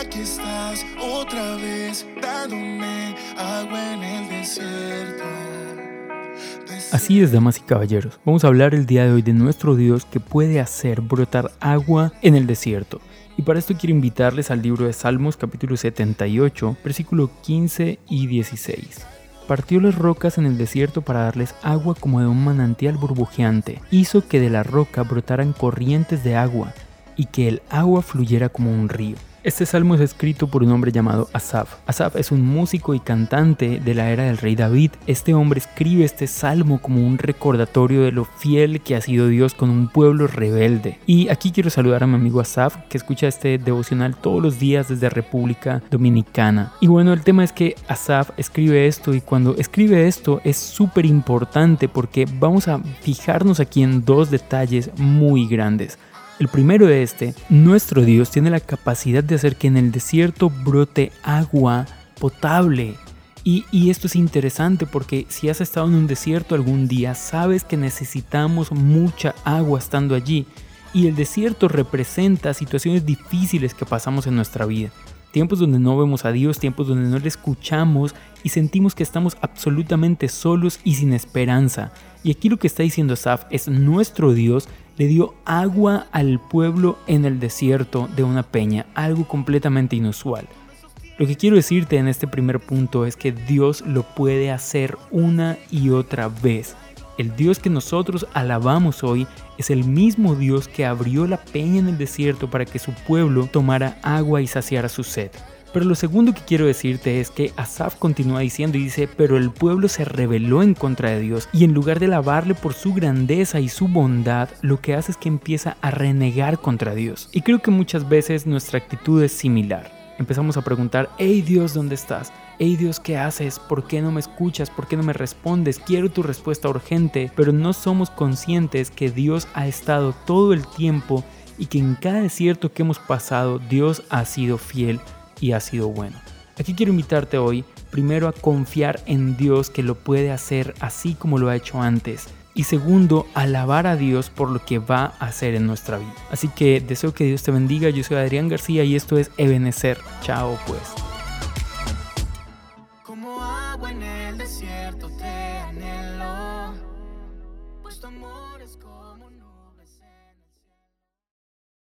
aquí estás otra vez, dándome agua en el desierto. Así es, damas y caballeros, vamos a hablar el día de hoy de nuestro Dios que puede hacer brotar agua en el desierto. Y para esto quiero invitarles al libro de Salmos capítulo 78, versículo 15 y 16. Partió las rocas en el desierto para darles agua como de un manantial burbujeante. Hizo que de la roca brotaran corrientes de agua y que el agua fluyera como un río. Este salmo es escrito por un hombre llamado Asaf. Asaf es un músico y cantante de la era del rey David. Este hombre escribe este salmo como un recordatorio de lo fiel que ha sido Dios con un pueblo rebelde. Y aquí quiero saludar a mi amigo Asaf, que escucha este devocional todos los días desde República Dominicana. Y bueno, el tema es que Asaf escribe esto, y cuando escribe esto es súper importante porque vamos a fijarnos aquí en dos detalles muy grandes. El primero de nuestro Dios tiene la capacidad de hacer que en el desierto brote agua potable. Y esto es interesante porque si has estado en un desierto algún día, sabes que necesitamos mucha agua estando allí. Y el desierto representa situaciones difíciles que pasamos en nuestra vida. Tiempos donde no vemos a Dios, tiempos donde no le escuchamos y sentimos que estamos absolutamente solos y sin esperanza. Y aquí lo que está diciendo Asaf es nuestro Dios le dio agua al pueblo en el desierto de una peña, algo completamente inusual. Lo que quiero decirte en este primer punto es que Dios lo puede hacer una y otra vez. El Dios que nosotros alabamos hoy es el mismo Dios que abrió la peña en el desierto para que su pueblo tomara agua y saciara su sed. Pero lo segundo que quiero decirte es que Asaf continúa diciendo y dice, pero el pueblo se rebeló en contra de Dios y en lugar de alabarle por su grandeza y su bondad, lo que hace es que empieza a renegar contra Dios. Y creo que muchas veces nuestra actitud es similar. Empezamos a preguntar, hey Dios, ¿dónde estás? Hey Dios, ¿qué haces? ¿Por qué no me escuchas? ¿Por qué no me respondes? Quiero tu respuesta urgente, pero no somos conscientes que Dios ha estado todo el tiempo y que en cada desierto que hemos pasado, Dios ha sido fiel y ha sido bueno. Aquí quiero invitarte hoy primero a confiar en Dios que lo puede hacer así como lo ha hecho antes y segundo, alabar a Dios por lo que va a hacer en nuestra vida. Así que deseo que Dios te bendiga. Yo soy Adrián García y esto es Ebenecer. Chao pues. Como agua en el desierto te anhelo, pues tu amor es como